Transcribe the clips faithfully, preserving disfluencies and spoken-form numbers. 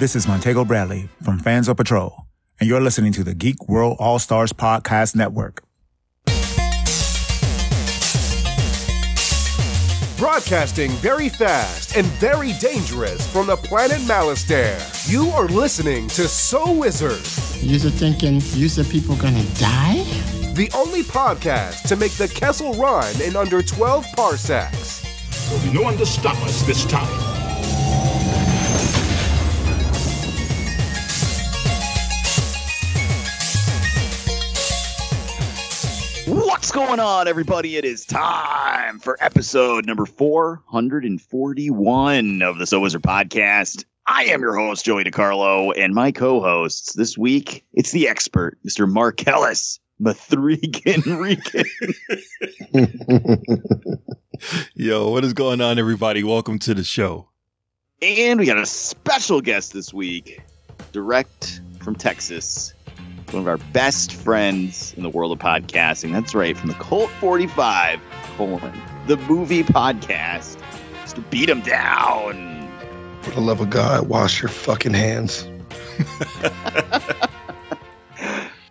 This is Montego Bradley from Fans of Patrol, and you're listening to the Geek World All-Stars Podcast Network. Broadcasting very fast and very dangerous from the planet Malastare. You are listening to So Wizards. You're thinking, you said people gonna die? The only podcast to make the Kessel Run in under twelve parsecs. There'll be no one to stop us this time. What's going on, everybody? It is time for episode number four forty-one of the So Wizard Podcast. I am your host, Joey DiCarlo, and my co-hosts this week, it's the expert, Mister Markellis Mithrigan-Rekin. Yo, what is going on, everybody? Welcome to the show. And we got a special guest this week, direct from Texas. One of our best friends in the world of podcasting. That's right, from the Colt forty-five, colon, the movie podcast. Just to beat him down. For the love of God, wash your fucking hands.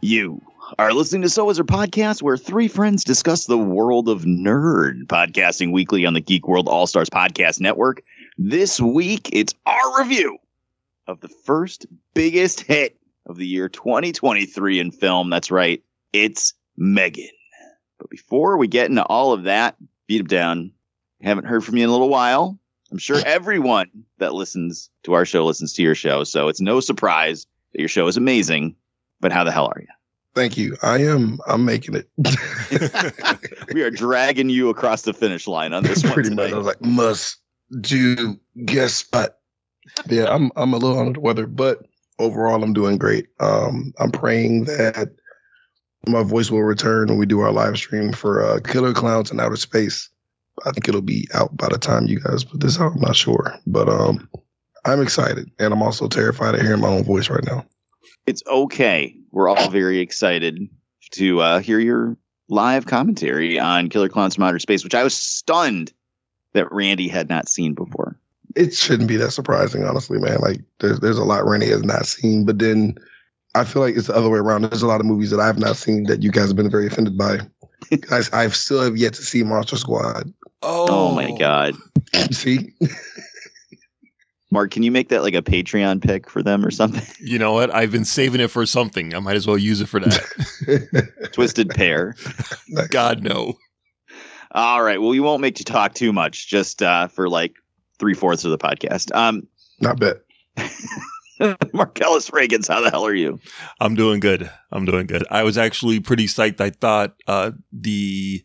You are listening to So Wizard Podcast, where three friends discuss the world of nerd, podcasting weekly on the Geek World All-Stars Podcast Network. This week, it's our review of the first biggest hit of the year twenty twenty-three in film. That's right, it's Megan. But before we get into all of that, beat him down. Haven't heard from you in a little while. I'm sure everyone that listens to our show listens to your show, so it's no surprise that your show is amazing. But how the hell are you? Thank you. I am. I'm making it. We are dragging you across the finish line on this one. Pretty much. I was like, must do guest spot. Yeah, I'm. I'm a little under the weather, but overall, I'm doing great. Um, I'm praying that my voice will return when we do our live stream for uh, Killer Clowns in Outer Space. I think it'll be out by the time you guys put this out. I'm not sure. But um, I'm excited. And I'm also terrified of hearing my own voice right now. It's okay. We're all very excited to uh, hear your live commentary on Killer Clowns in Outer Space, which I was stunned that Randy had not seen before. It shouldn't be that surprising, honestly, man. Like, there's there's a lot Randy has not seen, but then I feel like it's the other way around. There's a lot of movies that I've not seen that you guys have been very offended by. I I've still have yet to see Monster Squad. Oh, oh my God. See? Mark, can you make that like a Patreon pick for them or something? You know what? I've been saving it for something. I might as well use it for that. Twisted Pair. God, no. All right. Well, we won't make you talk too much, just uh, for like three-fourths of the podcast. Um, Not bad. Markellis Reagans, how the hell are you? I'm doing good. I'm doing good. I was actually pretty psyched. I thought uh, the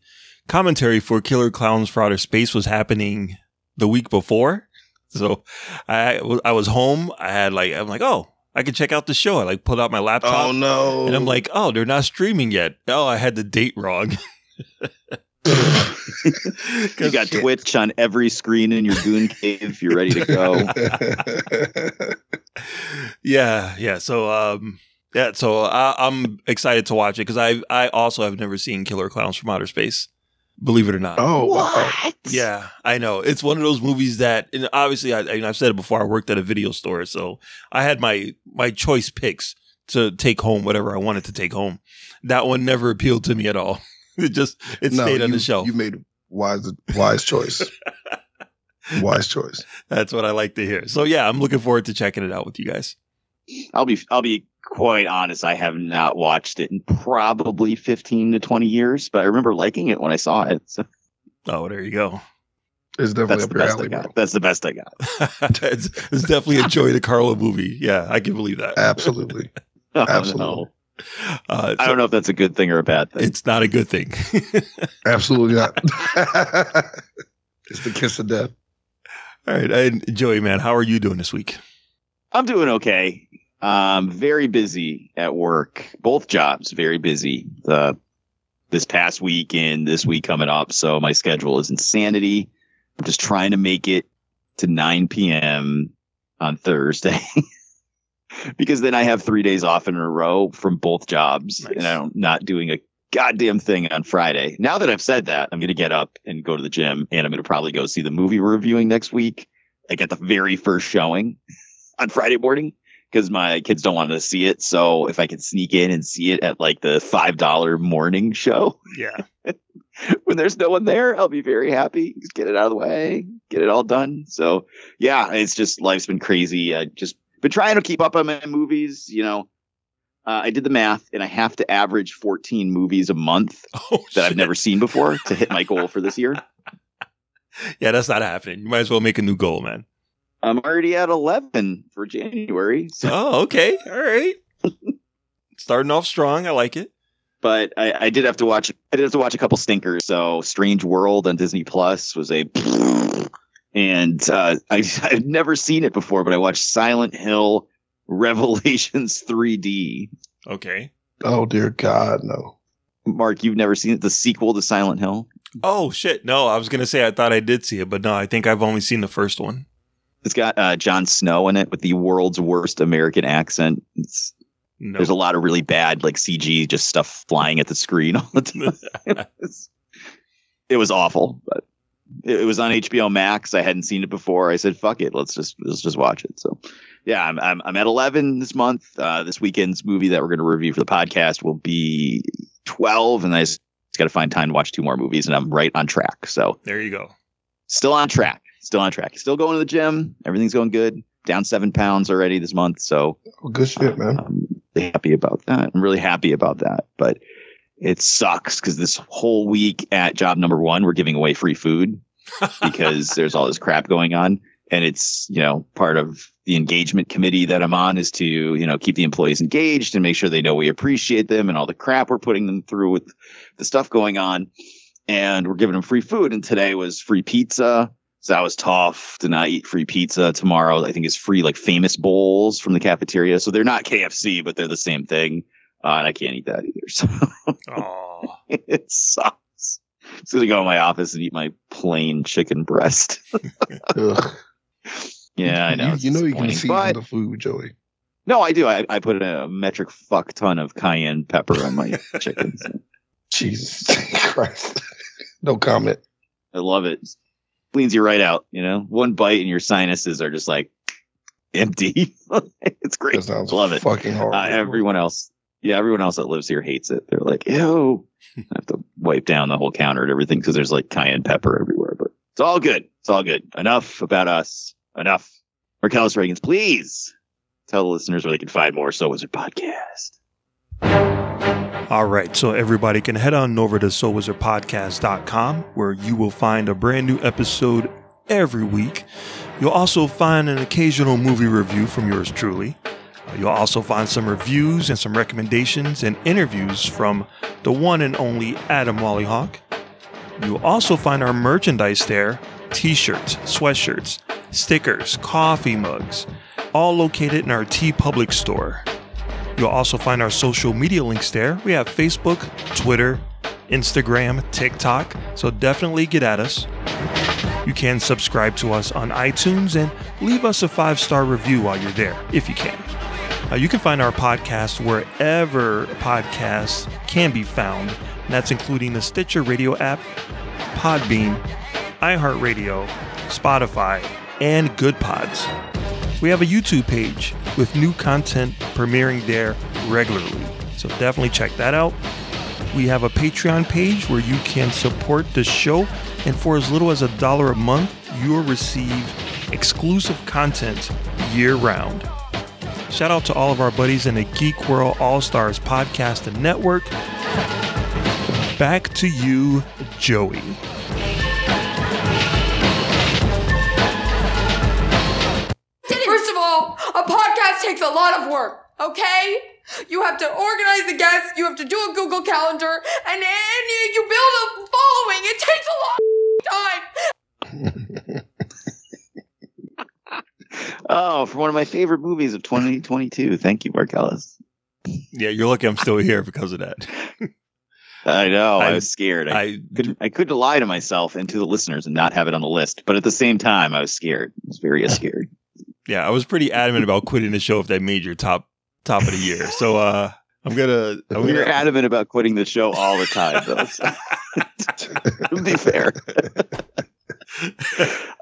commentary for Killer Clowns for Outer Space was happening the week before. So I I was home. I had like, I'm like, oh, I can check out the show. I like pulled out my laptop. Oh, no. And I'm like, oh, they're not streaming yet. Oh, I had the date wrong. You got shit. Twitch on every screen in your goon cave. You're ready to go. yeah, yeah. So, um, yeah. So I, I'm excited to watch it because I I also have never seen Killer Clowns from Outer Space. Believe it or not. Oh, what? Yeah, I know. It's one of those movies that, and obviously, I, I mean, I've said it before. I worked at a video store, so I had my my choice picks to take home, whatever I wanted to take home. That one never appealed to me at all. It just it no, stayed on you, the shelf. You made wise wise choice. Wise choice. That's what I like to hear. So yeah, I'm looking forward to checking it out with you guys. I'll be I'll be quite honest. I have not watched it in probably fifteen to twenty years, but I remember liking it when I saw it. So. Oh, there you go. It's definitely up your alley, bro. That's the best I got. it's, it's definitely a Joey DiCarlo movie. Yeah, I can believe that. Absolutely. Oh, absolutely. No. Uh, so I don't know if that's a good thing or a bad thing. It's not a good thing. Absolutely not. It's the kiss of death. All right. And Joey, man, how are you doing this week? I'm doing okay. Um, very busy at work. Both jobs, very busy. Uh, this past week and this week coming up. So my schedule is insanity. I'm just trying to make it to nine p.m. on Thursday. Because then I have three days off in a row from both jobs. Nice. And I'm not doing a goddamn thing on Friday. Now that I've said that, I'm going to get up and go to the gym, and I'm going to probably go see the movie we're reviewing next week. Like at the very first showing. on Friday morning because my kids don't want to see it. So if I can sneak in and see it at like the five dollar morning show, yeah, when there's no one there, I'll be very happy. Just get it out of the way, get it all done. So yeah, it's just, life's been crazy. I just been trying to keep up on my movies, you know. Uh, I did the math, and I have to average fourteen movies a month oh, that shit. I've never seen before to hit my goal for this year. Yeah, that's not happening. You might as well make a new goal, man. I'm already at eleven for January. So. Oh, okay. All right. Starting off strong. I like it. But I, I did have to watch. I did have to watch a couple stinkers. So Strange World on Disney Plus was a, and uh, I, I've never seen it before, but I watched Silent Hill Revelations three D. Okay. Oh dear God, no. Mark, you've never seen it? The sequel to Silent Hill? Oh shit, no. I was gonna say I thought I did see it, but no, I think I've only seen the first one. It's got uh, Jon Snow in it with the world's worst American accent. It's, no. There's a lot of really bad like C G, just stuff flying at the screen all the time. It was awful, but it, it was on H B O Max. I hadn't seen it before. I said, "Fuck it, let's just let's just watch it." So. Yeah, I'm, I'm I'm at eleven this month. Uh, this weekend's movie that we're going to review for the podcast will be twelve, and I just got to find time to watch two more movies, and I'm right on track. So there you go. Still on track. Still on track. Still going to the gym. Everything's going good. Down seven pounds already this month. So oh, good shit, man. I'm really happy about that. I'm really happy about that. But it sucks because this whole week at job number one, we're giving away free food because there's all this crap going on. And it's, you know, part of the engagement committee that I'm on is to, you know, keep the employees engaged and make sure they know we appreciate them and all the crap we're putting them through with the stuff going on. And we're giving them free food. And today was free pizza. So that was tough to not eat free pizza. Tomorrow, I think, is free like famous bowls from the cafeteria. So they're not K F C, but they're the same thing. Uh, and I can't eat that either. So it sucks. I'm just going to go in my office and eat my plain chicken breast. Yeah, I know. You, you know you can see the food, Joey. No, I do. I, I put a metric fuck ton of cayenne pepper on my chicken. So. Jesus Christ. No comment. I love it. Cleans you right out. You know, one bite and your sinuses are just like empty. It's great. That sounds love fucking it. Hard. Uh, everyone else. Yeah, everyone else that lives here hates it. They're like, ew. I have to wipe down the whole counter and everything because there's like cayenne pepper everywhere. But it's all good. It's all good. Enough about us. Enough. Markellis Mithrigan, please tell the listeners where they can find more So Wizard Podcast. All right. So everybody can head on over to soul wizard podcast dot com where you will find a brand new episode every week. You'll also find an occasional movie review from yours truly. You'll also find some reviews and some recommendations and interviews from the one and only Adam Wallyhawk. You'll also find our merchandise there, t-shirts, sweatshirts, stickers, coffee mugs, all located in our TeePublic store. You'll also find our social media links there. We have Facebook, Twitter, Instagram, TikTok, so definitely get at us. You can subscribe to us on iTunes and leave us a five-star review while you're there, if you can. Uh, you can find our podcast wherever podcasts can be found, and that's including the Stitcher Radio app, Podbean, iHeartRadio, Spotify, and Good Pods. We have a YouTube page with new content premiering there regularly, so definitely check that out. We have a Patreon page where you can support the show, and for as little as a dollar a month, you'll receive exclusive content year-round. Shout out to all of our buddies in the Geek World All-Stars Podcast Network. Back to you, Joey. A podcast takes a lot of work, okay? You have to organize the guests, you have to do a Google Calendar, and, and you build a following. It takes a lot of time. Oh, for one of my favorite movies of twenty twenty-two. Thank you, Markellis. Yeah, you're lucky I'm still here because of that. I know. I, I was scared. I, I, couldn't, I couldn't lie to myself and to the listeners and not have it on the list. But at the same time, I was scared. I was very scared. Yeah, I was pretty adamant about quitting the show if that made your top top of the year. So uh, I'm gonna. I'm You're gonna... adamant about quitting the show all the time, though. So. To be fair,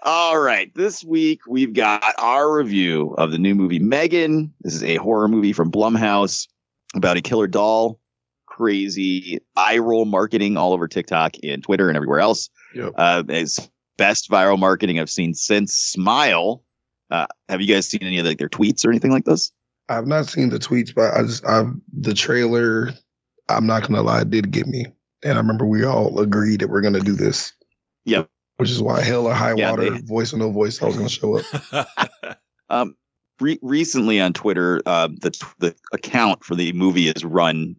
All right. This week, we've got our review of the new movie Megan. This is a horror movie from Blumhouse about a killer doll. Crazy viral marketing all over TikTok and Twitter and everywhere else. Yep. Uh, it's best viral marketing I've seen since Smile. Uh, have you guys seen any of like, their tweets or anything like this? I've not seen the tweets, but I just I've the trailer. I'm not gonna lie, did get me, and I remember we all agreed that we're gonna do this. Yep. Which is why hell or high yeah, water, they, voice or no voice, I was gonna show up. um, re- recently on Twitter, uh, the the account for the movie is run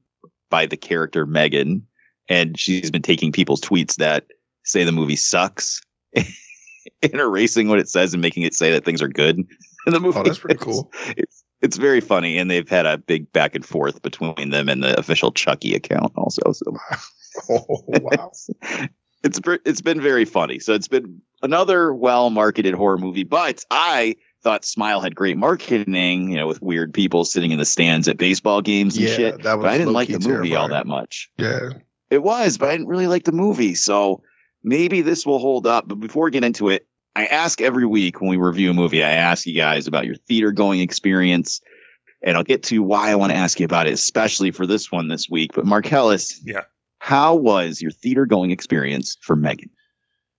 by the character Megan, and she's been taking people's tweets that say the movie sucks and erasing what it says and making it say that things are good in the movie. Oh, that's pretty cool. It's, it's, it's very funny, and they've had a big back and forth between them and the official Chucky account also. So. Oh, wow. it's, it's it's been very funny. So it's been another well-marketed horror movie, but I thought Smile had great marketing, you know, with weird people sitting in the stands at baseball games and yeah, shit. That was but I didn't like the movie terrifying. all that much. Yeah. It was, but I didn't really like the movie, so maybe this will hold up. But before we get into it, I ask every week when we review a movie, I ask you guys about your theater going experience, and I'll get to why I want to ask you about it, especially for this one this week. But Markellis, yeah, how was your theater going experience for Megan?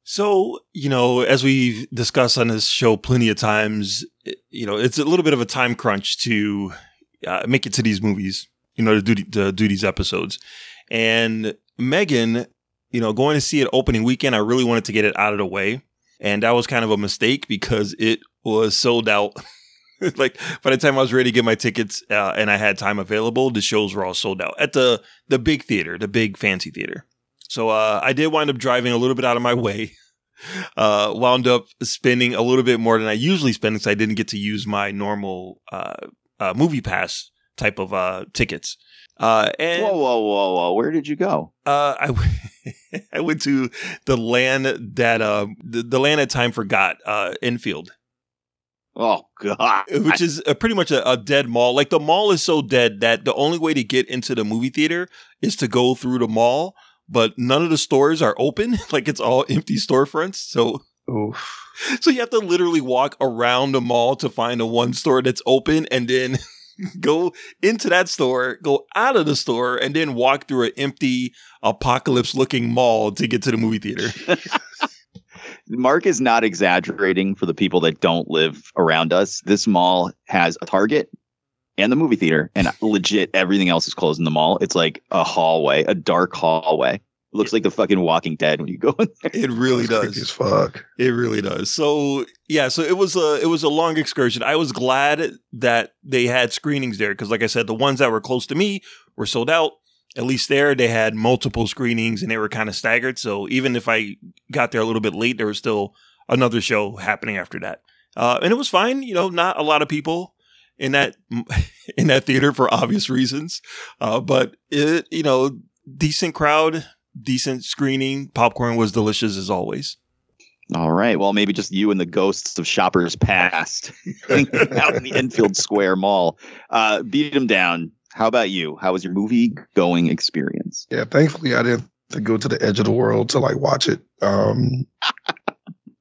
So, you know, as we've discussed on this show plenty of times, you know, it's a little bit of a time crunch to uh, make it to these movies, you know, to do, to do these episodes. And Megan, you know, going to see it opening weekend, I really wanted to get it out of the way. And that was kind of a mistake because it was sold out. Like by the time I was ready to get my tickets uh, and I had time available, the shows were all sold out at the, the big theater, the big fancy theater. So uh, I did wind up driving a little bit out of my way, uh, wound up spending a little bit more than I usually spend because I didn't get to use my normal uh, uh, movie pass type of uh, tickets. Uh, and, whoa, whoa, whoa, whoa. Where did you go? Uh, I, w- I went to the land that uh, the, the land that time forgot, uh, Enfield. Oh, God. Which is a, pretty much a, a dead mall. Like the mall is so dead that the only way to get into the movie theater is to go through the mall. But none of the stores are open. Like it's all empty storefronts. So, Oof. so you have to literally walk around the mall to find the one store that's open and then go into that store, go out of the store, and then walk through an empty apocalypse looking mall to get to the movie theater. Mark is not exaggerating for the people that don't live around us. This mall has a Target and the movie theater, and legit everything else is closed in the mall. It's like a hallway, a dark hallway. It looks like the fucking Walking Dead when you go in there. It really does. As fuck. It really does. So yeah, so it was a it was a long excursion. I was glad that they had screenings there because, like I said, the ones that were close to me were sold out. At least there, they had multiple screenings and they were kind of staggered. So even if I got there a little bit late, there was still another show happening after that, uh, and it was fine. You know, not a lot of people in that in that theater for obvious reasons, uh, but it, you know, decent crowd, decent screening. Popcorn was delicious as always. All right, well, maybe just you and the ghosts of shoppers past out in the Enfield Square Mall. Uh, beat them down. How about you? How was your movie going experience? Yeah, thankfully I didn't have to go to the edge of the world to like watch it. Um,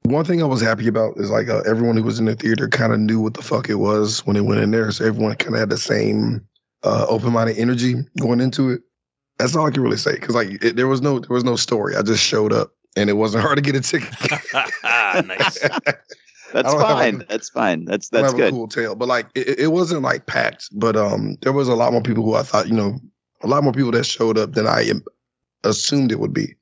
One thing I was happy about is like uh, everyone who was in the theater kind of knew what the fuck it was when they went in there. So everyone kind of had the same uh, open-minded energy going into it. That's all I can really say because like it, there was no there was no story. I just showed up and it wasn't hard to get a ticket. Nice. That's fine. Like, that's fine. That's that's I don't have good. A cool tale, but like it, it wasn't like packed. But um, there was a lot more people who I thought you know a lot more people that showed up than I assumed it would be.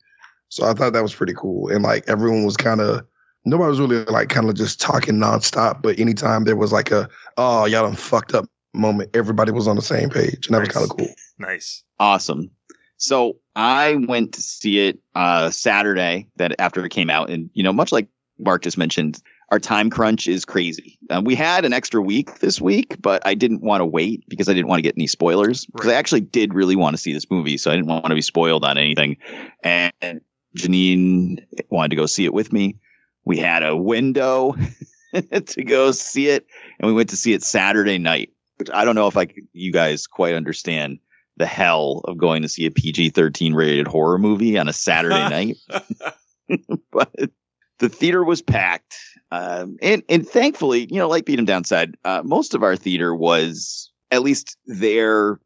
So I thought that was pretty cool and like everyone was kind of. Nobody was really like kind of just talking nonstop, but anytime there was like a, oh, y'all done fucked up moment, everybody was on the same page. And that nice. was kind of cool. Nice. Awesome. So I went to see it uh, Saturday that after it came out. And, you know, much like Mark just mentioned, our time crunch is crazy. Uh, we had an extra week this week, but I didn't want to wait because I didn't want to get any spoilers. Because right. I actually did really want to see this movie. So I didn't want to be spoiled on anything. And Janine wanted to go see it with me. We had a window to go see it, and we went to see it Saturday night, which I don't know if I, you guys quite understand the hell of going to see a P G thirteen rated horror movie on a Saturday night. But the theater was packed. Um, and, and thankfully, you know, like Beat 'em Down said, uh, most of our theater was at least there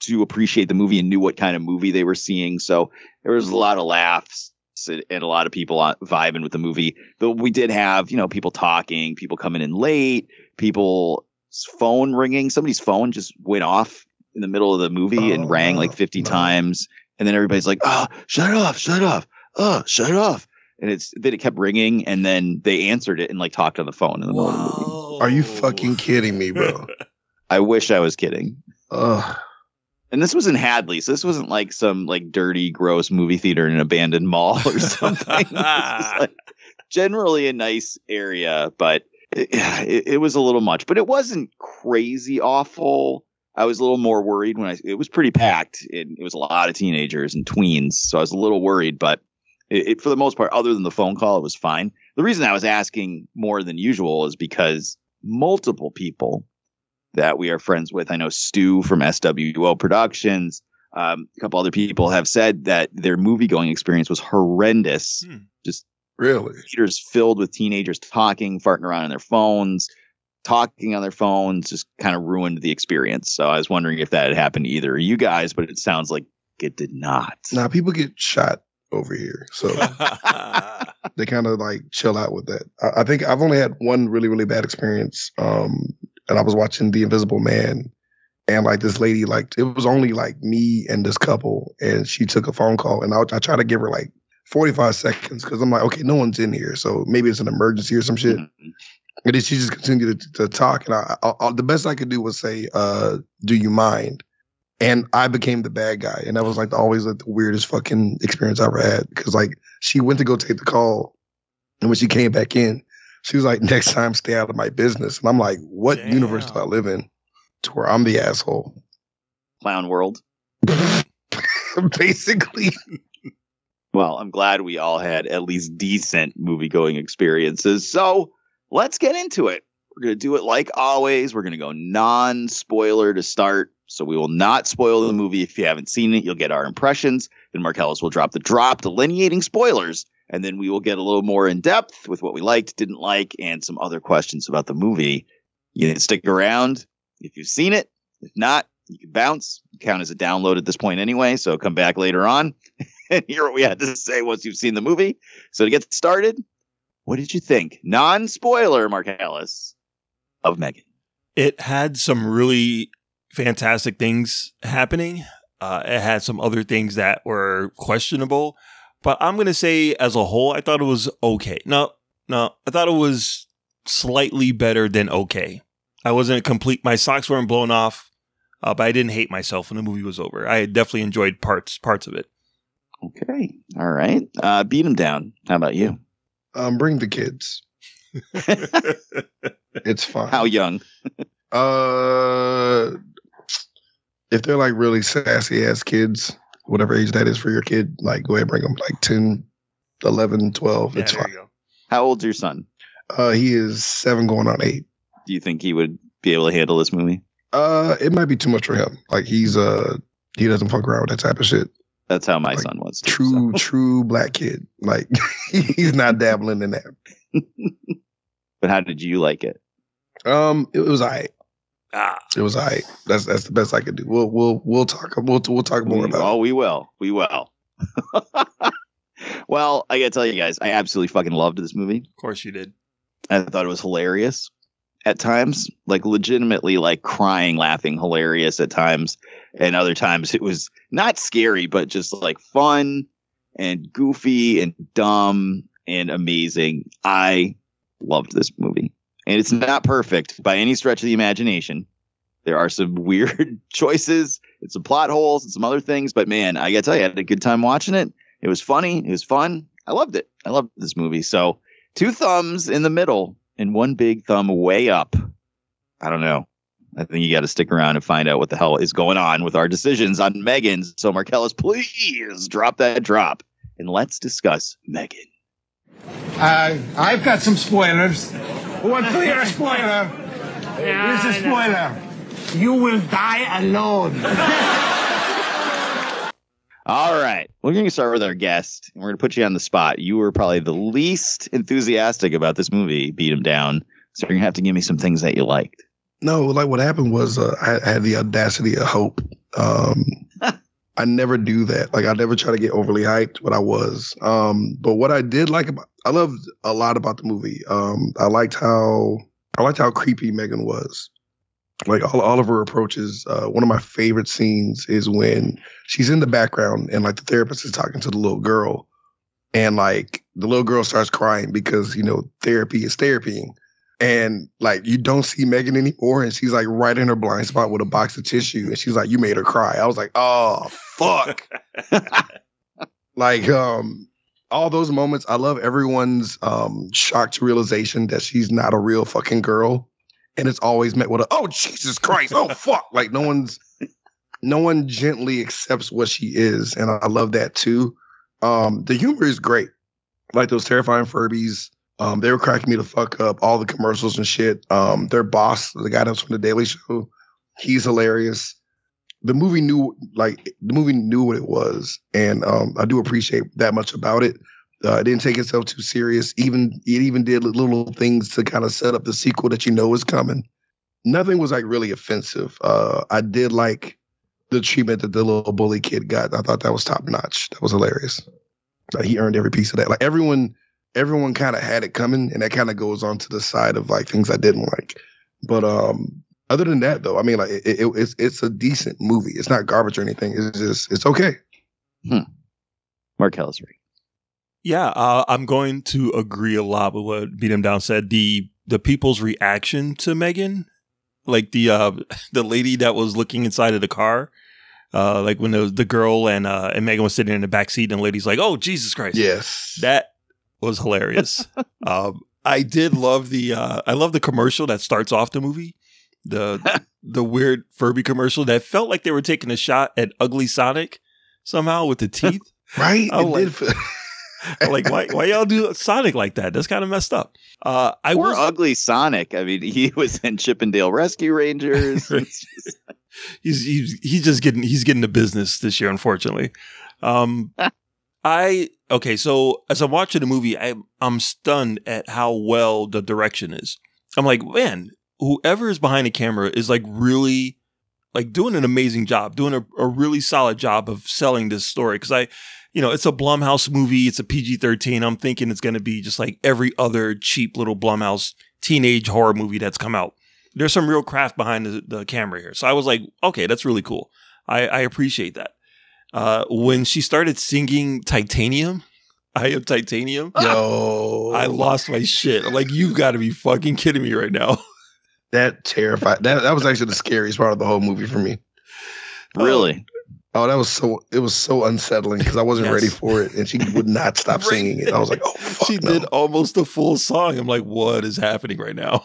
to appreciate the movie and knew what kind of movie they were seeing. So there was a lot of laughs and a lot of people vibing with the movie. But we did have, you know, people talking, people coming in late, people's phone ringing. Somebody's phone just went off in the middle of the movie oh, and rang like fifty no. times. And then everybody's like, oh, shut it off, shut it off, oh, shut it off. And it's then it kept ringing, and then they answered it and like talked on the phone in the middle of the movie. Are you fucking kidding me, bro? I wish I was kidding. Ugh. And this was in Hadley, so this wasn't like some like dirty, gross movie theater in an abandoned mall or something. Like generally a nice area, but it, it, it was a little much. But it wasn't crazy awful. I was a little more worried when I. It was pretty packed. It, it was a lot of teenagers and tweens, so I was a little worried, but. It, it, for the most part, other than the phone call, it was fine. The reason I was asking more than usual is because multiple people that we are friends with, I know Stu from S W O Productions, um, a couple other people have said that their movie-going experience was horrendous. Hmm. Just really theaters filled with teenagers talking, farting around on their phones, talking on their phones, just kind of ruined the experience. So I was wondering if that had happened to either of you guys, but it sounds like it did not. Now, people get shot over here, so they kind of like chill out with that. I, I think I've only had one really really bad experience, um and I was watching The Invisible Man, and like this lady, like it was only like me and this couple, and she took a phone call, and I, I tried to give her like forty-five seconds because I'm like, okay, no one's in here, so maybe it's an emergency or some shit. Mm-hmm. And then she just continued to, to talk, and I, I, I the best I could do was say, uh do you mind? And I became the bad guy. And that was like always like the weirdest fucking experience I ever had. Because like she went to go take the call. And when she came back in, she was like, next time, stay out of my business. And I'm like, what Damn. universe do I live in to where I'm the asshole? Clown world. Basically. Well, I'm glad we all had at least decent movie-going experiences. So let's get into it. We're going to do it like always. We're going to go non-spoiler to start. So we will not spoil the movie. If you haven't seen it, you'll get our impressions. Then Markellis will drop the drop, delineating spoilers. And then we will get a little more in depth with what we liked, didn't like, and some other questions about the movie. You can stick around if you've seen it. If not, you can bounce. You count as a download at this point anyway, so come back later on and hear what we had to say once you've seen the movie. So to get started, what did you think? Non-spoiler, Markellis, of Megan. It had some really fantastic things happening. Uh, it had some other things that were questionable, but I'm going to say as a whole, I thought it was okay. No, no, I thought it was slightly better than okay. I wasn't complete. My socks weren't blown off, uh, but I didn't hate myself when the movie was over. I definitely enjoyed parts, parts of it. Okay. All right. Uh, Beat 'em Down. How about you? Um, bring the kids. It's fine. How young? uh, If they're like really sassy ass kids, whatever age that is for your kid, like go ahead and bring them, like ten, eleven, twelve. Yeah, it's fine. How old's your son? Uh, he is seven going on eight. Do you think he would be able to handle this movie? Uh, it might be too much for him. Like he's uh, he doesn't fuck around with that type of shit. That's how my like, son was. Too, true, so. true black kid. Like he's not dabbling in that. But how did you like it? Um, it was all right. Ah. It was all right. That's that's the best I could do. We'll we'll we'll talk we'll we'll talk more about. Oh, it. we will. We will. Well, I gotta tell you guys, I absolutely fucking loved this movie. Of course you did. I thought it was hilarious at times, like legitimately, like crying, laughing, hilarious at times, and other times it was not scary, but just like fun and goofy and dumb and amazing. I loved this movie. And it's not perfect by any stretch of the imagination. There are some weird choices and some plot holes and some other things. But, man, I got to tell you, I had a good time watching it. It was funny. It was fun. I loved it. I loved this movie. So two thumbs in the middle and one big thumb way up. I don't know. I think you got to stick around and find out what the hell is going on with our decisions on Megan. So, Markellis, please drop that drop. And let's discuss Megan. Uh, I've got some spoilers. One clear spoiler. Here's a spoiler. You will die alone. All right. We're going to start with our guest, and we're going to put you on the spot. You were probably the least enthusiastic about this movie, Beat 'Em Down. So you're going to have to give me some things that you liked. No, like what happened was uh, I had the audacity of hope. Um, I never do that. Like I never try to get overly hyped, but I was. Um, but what I did like about, I loved a lot about the movie. Um, I liked how I liked how creepy Megan was. Like all, all of her approaches. Uh, one of my favorite scenes is when she's in the background and like the therapist is talking to the little girl, and like the little girl starts crying because you know therapy is therapying. And like you don't see Megan anymore, and she's like right in her blind spot with a box of tissue, and she's like, "You made her cry." I was like, "Oh fuck!" Like um, all those moments. I love everyone's um shocked realization that she's not a real fucking girl, and it's always met with a, "Oh Jesus Christ! Oh fuck!" Like no one's, no one gently accepts what she is, and I love that too. Um, the humor is great, like those terrifying Furbies. Um, they were cracking me the fuck up, all the commercials and shit. Um, their boss, the guy that's from The Daily Show, he's hilarious. The movie knew, like, the movie knew what it was, and um, I do appreciate that much about it. Uh, it didn't take itself too serious. Even it even did little things to kind of set up the sequel that you know is coming. Nothing was like really offensive. Uh, I did like the treatment that the little bully kid got. I thought that was top notch. That was hilarious. Like, he earned every piece of that. Like everyone. Everyone kind of had it coming, and that kind of goes on to the side of like things I didn't like. But um, other than that, though, I mean, like it, it, it's it's a decent movie. It's not garbage or anything. It's just it's okay. Hmm. Markellis. Yeah, uh, I'm going to agree a lot with what Beat 'Em Down said. The the people's reaction to Megan, like the uh, the lady that was looking inside of the car. Uh, like when the the girl and uh, and Megan was sitting in the back seat, and the lady's like, "Oh Jesus Christ!" Yes, that. Was hilarious. um, I did love the uh, I love the commercial that starts off the movie, the the weird Furby commercial that felt like they were taking a shot at Ugly Sonic somehow with the teeth. Right? I'm like, feel- I'm like, why why y'all do Sonic like that? That's kind of messed up. Uh, I Poor was Ugly Sonic. I mean, he was in Chippendale Rescue Rangers. Right. just- he's, he's he's just getting he's getting the business this year, unfortunately. Um, I. Okay, so as I'm watching the movie, I, I'm stunned at how well the direction is. I'm like, man, whoever is behind the camera is like really like doing an amazing job, doing a, a really solid job of selling this story. Because I, you know, it's a Blumhouse movie. It's a P G thirteen. I'm thinking it's going to be just like every other cheap little Blumhouse teenage horror movie that's come out. There's some real craft behind the, the camera here. So I was like, okay, that's really cool. I, I appreciate that. Uh, when she started singing Titanium, I Am Titanium, no, I lost my shit. I'm like, you got to be fucking kidding me right now. That terrified. That that was actually the scariest part of the whole movie for me. Really? Oh, oh that was so. It was so unsettling because I wasn't yes. ready for it, and she would not stop right. singing it. I was like, oh, fuck she no. did almost a full song. I'm like, what is happening right now?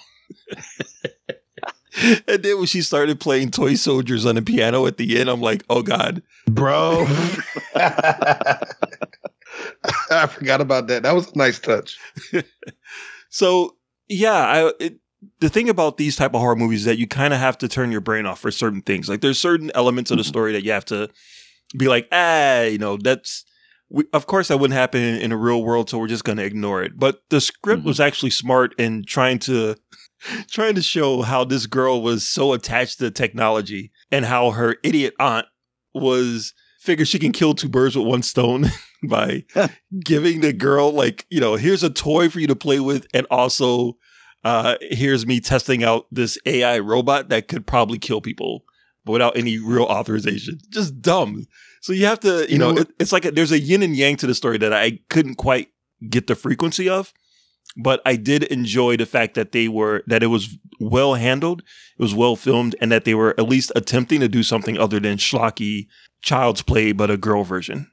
And then when she started playing Toy Soldiers on the piano at the end, I'm like, oh, God. Bro. I forgot about that. That was a nice touch. So, yeah, I, it, the thing about these type of horror movies is that you kind of have to turn your brain off for certain things. Like there's certain elements of the story that you have to be like, ah, you know, that's we, of course that wouldn't happen in, in the real world. So we're just going to ignore it. But the script mm-hmm. was actually smart in trying to. Trying to show how this girl was so attached to technology and how her idiot aunt was figured she can kill two birds with one stone by giving the girl like, you know, here's a toy for you to play with. And also uh, here's me testing out this A I robot that could probably kill people without any real authorization. Just dumb. So you have to, you, you know, know it, it's like a, there's a yin and yang to the story that I couldn't quite get the frequency of. But I did enjoy the fact that they were that it was well handled, it was well filmed, and that they were at least attempting to do something other than schlocky child's play, but a girl version.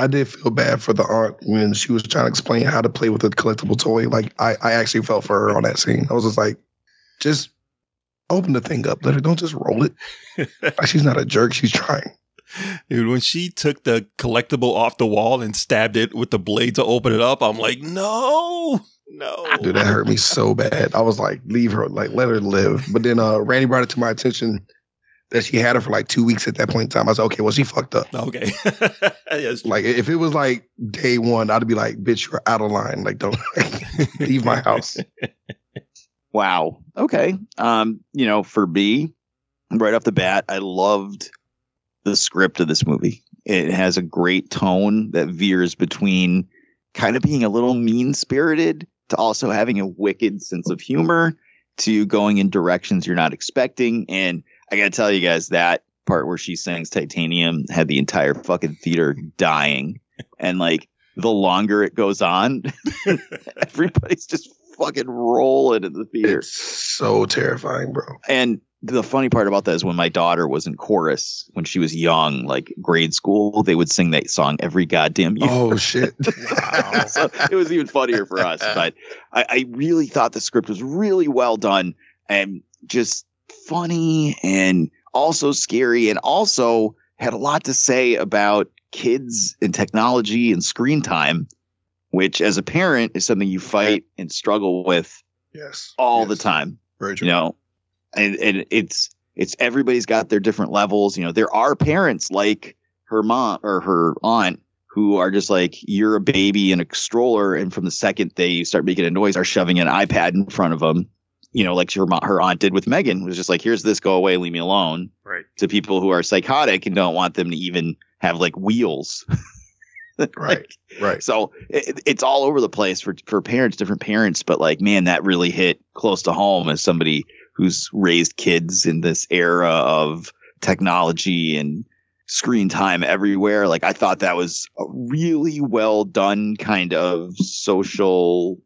I did feel bad for the aunt when she was trying to explain how to play with a collectible toy. Like I, I actually felt for her on that scene. I was just like, just open the thing up, let her don't just roll it. Like, she's not a jerk. She's trying. Dude, when she took the collectible off the wall and stabbed it with the blade to open it up, I'm like, no. No, dude, that hurt me so bad. I was like, leave her, like, let her live. But then uh, Randy brought it to my attention that she had her for like two weeks at that point in time. I was like, okay, well, she fucked up. Okay. Yes. Like, if it was like day one, I'd be like, bitch, you're out of line. Like, don't like, leave my house. Wow. Okay. Um, you know, for me, right off the bat, I loved the script of this movie. It has a great tone that veers between kind of being a little mean-spirited to also having a wicked sense of humor to going in directions you're not expecting. And I got to tell you guys, that part where she sings Titanium had the entire fucking theater dying. And like, the longer it goes on, everybody's just fucking rolling in the theater. It's so terrifying, bro. And the funny part about that is when my daughter was in chorus, when she was young, like grade school, they would sing that song every goddamn year. Oh, shit. Wow. So it was even funnier for us. But I, I really thought the script was really well done and just funny and also scary, and also had a lot to say about kids and technology and screen time, which as a parent is something you fight and struggle with yes, all yes. the time. Very true. You know? And, and it's it's everybody's got their different levels. You know, there are parents like her mom or her aunt who are just like, you're a baby in a stroller. And from the second they start making a noise, are shoving an iPad in front of them. You know, like her, her aunt did with Megan, was just like, here's this, go away, leave me alone. Right. To people who are psychotic and don't want them to even have like wheels. Like, right. Right. So it, it's all over the place for, for parents, different parents. But like, man, that really hit close to home as somebody who's raised kids in this era of technology and screen time everywhere. Like, I thought that was a really well done kind of social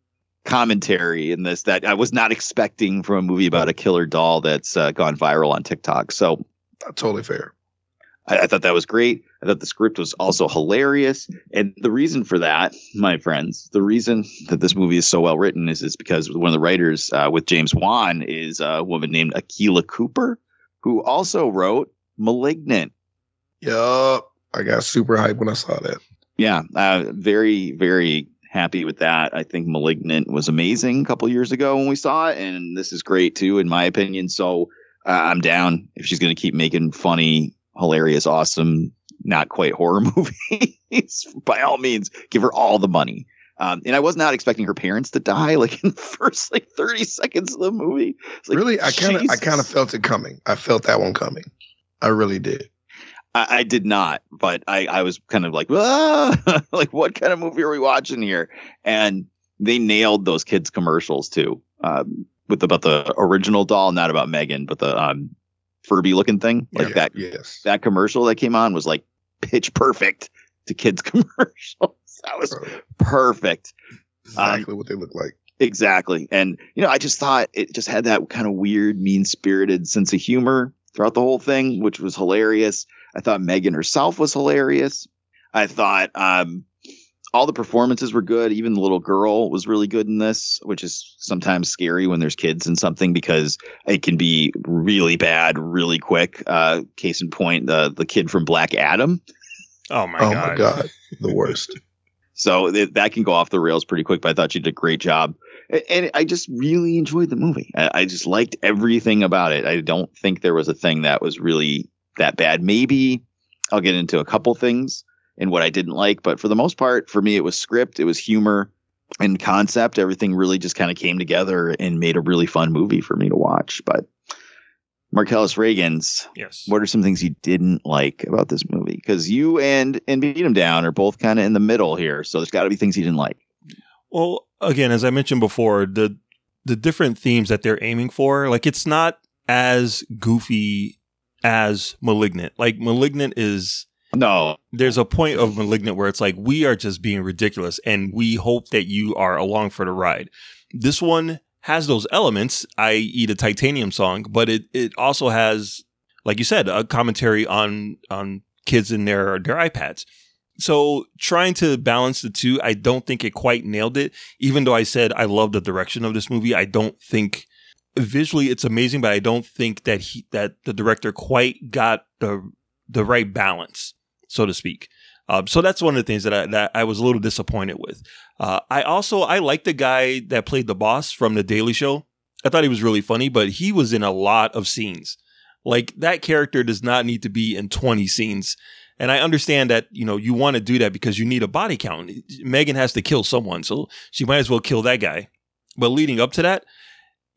commentary in this that I was not expecting from a movie about a killer doll that's uh, gone viral on TikTok. So that's totally fair. I, I thought that was great. I thought the script was also hilarious. And the reason for that, my friends, the reason that this movie is so well written is, is because one of the writers uh, with James Wan is a woman named Akilah Cooper, who also wrote Malignant. Yup. I got super hyped when I saw that. Yeah. Uh, very, very happy with that. I think Malignant was amazing a couple years ago when we saw it. And this is great, too, in my opinion. So uh, I'm down if she's going to keep making funny, hilarious, awesome, not quite horror movies. By all means, give her all the money. Um, and I was not expecting her parents to die like in the first like thirty seconds of the movie. Like, really, I kind of I kind of felt it coming. I felt that one coming. I really did. I, I did not, but I, I was kind of like, ah! Like, what kind of movie are we watching here? And they nailed those kids commercials too, um, with about the original doll, not about Megan, but the um, Furby looking thing. Like yeah, that. Yes. That commercial that came on was like pitch perfect to kids commercials. That was perfect. Exactly um, what they look like. Exactly. And, you know, I just thought it just had that kind of weird, mean-spirited sense of humor throughout the whole thing, which was hilarious. I thought Megan herself was hilarious. I thought um, all the performances were good. Even the little girl was really good in this, which is sometimes scary when there's kids in something because it can be really bad really quick. Uh, case in point, the, the kid from Black Adam. Oh, my oh God. Oh, my God. The worst. So th- that can go off the rails pretty quick, but I thought she did a great job. And, and I just really enjoyed the movie. I, I just liked everything about it. I don't think there was a thing that was really that bad. Maybe I'll get into a couple things and what I didn't like. But for the most part, for me, it was script. It was humor and concept. Everything really just kind of came together and made a really fun movie for me to watch. But Markellis Reagans, yes. What are some things you didn't like about this movie? Because you and and Beat 'Em Down are both kind of in the middle here, so there's got to be things you didn't like. Well, again, as I mentioned before, the the different themes that they're aiming for, like it's not as goofy as Malignant. Like Malignant is no. There's a point of Malignant where it's like we are just being ridiculous, and we hope that you are along for the ride. This one has those elements, that is the Titanium song, but it, it also has, like you said, a commentary on on kids and their, their iPads. So trying to balance the two, I don't think it quite nailed it. Even though I said I love the direction of this movie, I don't think, visually it's amazing, but I don't think that he, that the director quite got the the right balance, so to speak. Um, so that's one of the things that I, that I was a little disappointed with. Uh, I also, I liked the guy that played the boss from The Daily Show. I thought he was really funny, but he was in a lot of scenes. Like, that character does not need to be in twenty scenes. And I understand that, you know, you want to do that because you need a body count. Megan has to kill someone, so she might as well kill that guy. But leading up to that,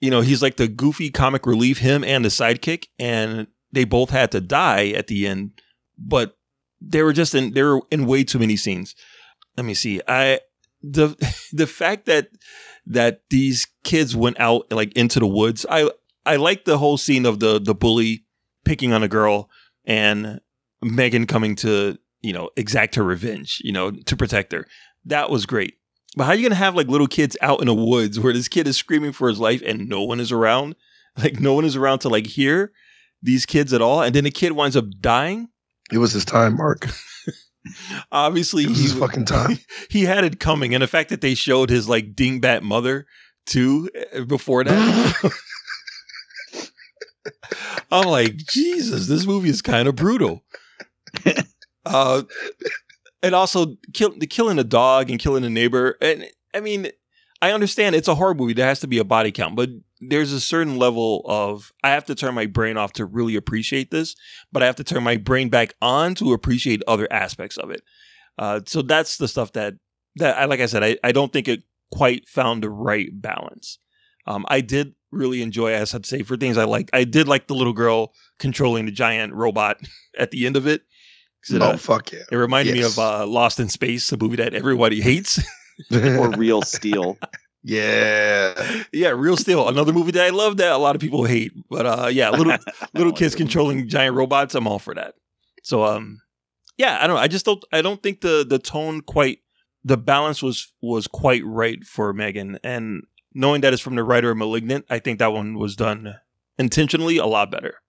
you know, he's like the goofy comic relief, him and the sidekick, and they both had to die at the end. But they were just in, they were in way too many scenes. Let me see. I the the fact that that these kids went out like into the woods. I I like the whole scene of the the bully picking on a girl and Megan coming to, you know, exact her revenge, you know, to protect her. That was great. But how are you going to have like little kids out in the woods where this kid is screaming for his life and no one is around? Like, no one is around to like hear these kids at all. And then the kid winds up dying. It was his time, Mark. Obviously, it was he, his fucking time. He had it coming. And the fact that they showed his like dingbat mother too before that. I'm like, Jesus, this movie is kind of brutal. uh, and also kill, the killing a dog and killing a neighbor. And I mean, I understand it's a horror movie. There has to be a body count, but there's a certain level of, I have to turn my brain off to really appreciate this, but I have to turn my brain back on to appreciate other aspects of it. Uh, so that's the stuff that, that I, like I said, I, I don't think it quite found the right balance. Um, I did really enjoy, as I'd say, for things I like. I did like the little girl controlling the giant robot at the end of it. It oh, uh, fuck yeah. It reminded yes. me of uh, Lost in Space, a movie that everybody hates. Or Real Steel. Yeah. Yeah, Real Steel, another movie that I love that a lot of people hate. But uh, yeah, little little kids controlling giant robots, I'm all for that. So um, yeah, I don't know. I just don't, I don't think the, the tone quite, the balance was was quite right for Megan. And knowing that it's from the writer of Malignant, I think that one was done intentionally a lot better.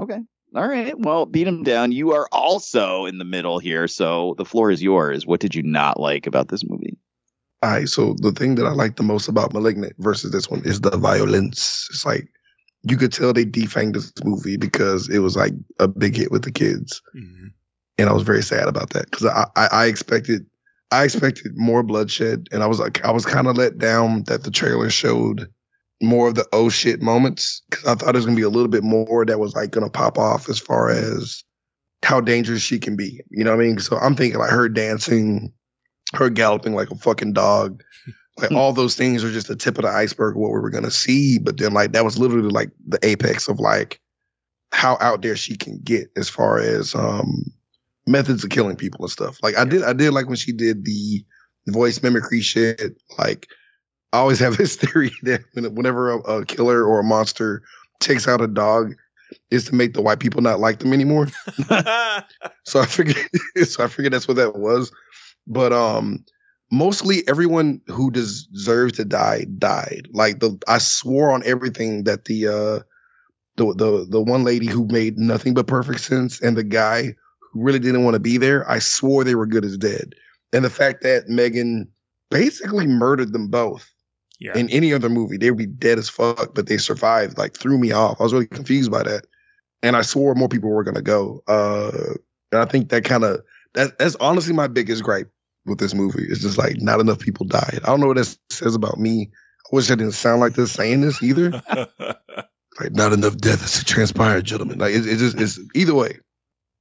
Okay. All right. Well, beat him down. You are also in the middle here, so the floor is yours. What did you not like about this movie? All right. So the thing that I like the most about Malignant versus this one is the violence. It's like, you could tell they defanged this movie because it was like a big hit with the kids. Mm-hmm. And I was very sad about that because I, I, I expected... I expected more bloodshed, and I was like, I was kind of let down that the trailer showed more of the oh shit moments, because I thought there was gonna be a little bit more that was like gonna pop off as far as how dangerous she can be. You know what I mean? So I'm thinking like her dancing, her galloping like a fucking dog, like all those things are just the tip of the iceberg of what we were gonna see. But then like that was literally like the apex of like how out there she can get as far as um. methods of killing people and stuff. Like I did, I did like when she did the voice mimicry shit. Like I always have this theory that whenever a, a killer or a monster takes out a dog, is to make the white people not like them anymore. so I figured, so I figured that's what that was. But um, mostly everyone who deserved to die died. Like the, I swore on everything that the uh, the the the one lady who made nothing but perfect sense and the guy really didn't want to be there, I swore they were good as dead. And the fact that Megan basically murdered them both. Yeah. In any other movie, they would be dead as fuck, but they survived, like threw me off. I was really confused by that. And I swore more people were going to go. Uh, and I think that kind of, that, that's honestly my biggest gripe with this movie. It's just like not enough people died. I don't know what that says about me. I wish I didn't sound like this saying this either. Like not enough death has transpired, gentlemen. Like it, it just, it's either way.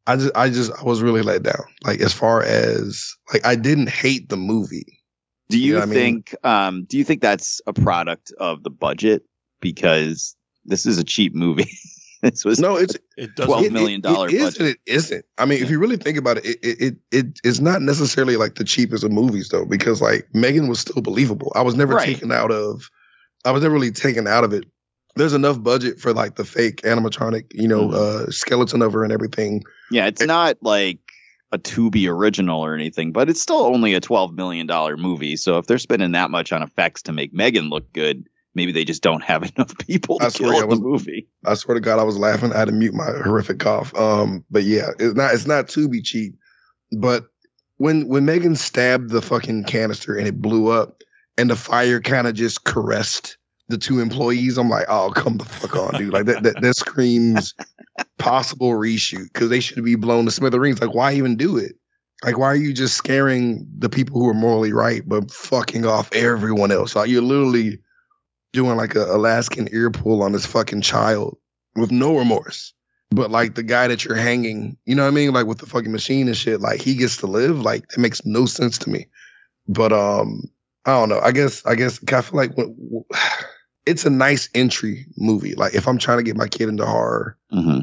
I just, I just, I was really let down. Like, as far as, like, I didn't hate the movie. Do you, you know think, I mean? um, do you think that's a product of the budget? Because this is a cheap movie. This was no, it's a twelve million dollars it, it, it budget. Isn't, it isn't. I mean, yeah. If you really think about it, it, it, it, it it's not necessarily like the cheapest of movies, though, because like Megan was still believable. I was never right. taken out of, I was never really taken out of it. There's enough budget for like the fake animatronic, you know, mm-hmm. uh, skeleton of her and everything. Yeah, it's it, not like a Tubi original or anything, but it's still only a twelve million dollars movie. So if they're spending that much on effects to make Megan look good, maybe they just don't have enough people to kill the movie. I swear to God, I was laughing. I had to mute my horrific cough. Um, but yeah, it's not it's not Tubi cheap. But when when Megan stabbed the fucking canister and it blew up, and the fire kind of just caressed the two employees, I'm like, oh, come the fuck on, dude. Like that that, that screams possible reshoot, because they should be blown to smithereens. Like, why even do it? Like, why are you just scaring the people who are morally right but fucking off everyone else? Like, you're literally doing like a Alaskan ear pull on this fucking child with no remorse. But like the guy that you're hanging, you know what I mean? Like with the fucking machine and shit, like he gets to live. Like that makes no sense to me. But um, I don't know. I guess I guess I feel like when, when, it's a nice entry movie. Like if I'm trying to get my kid into horror, mm-hmm.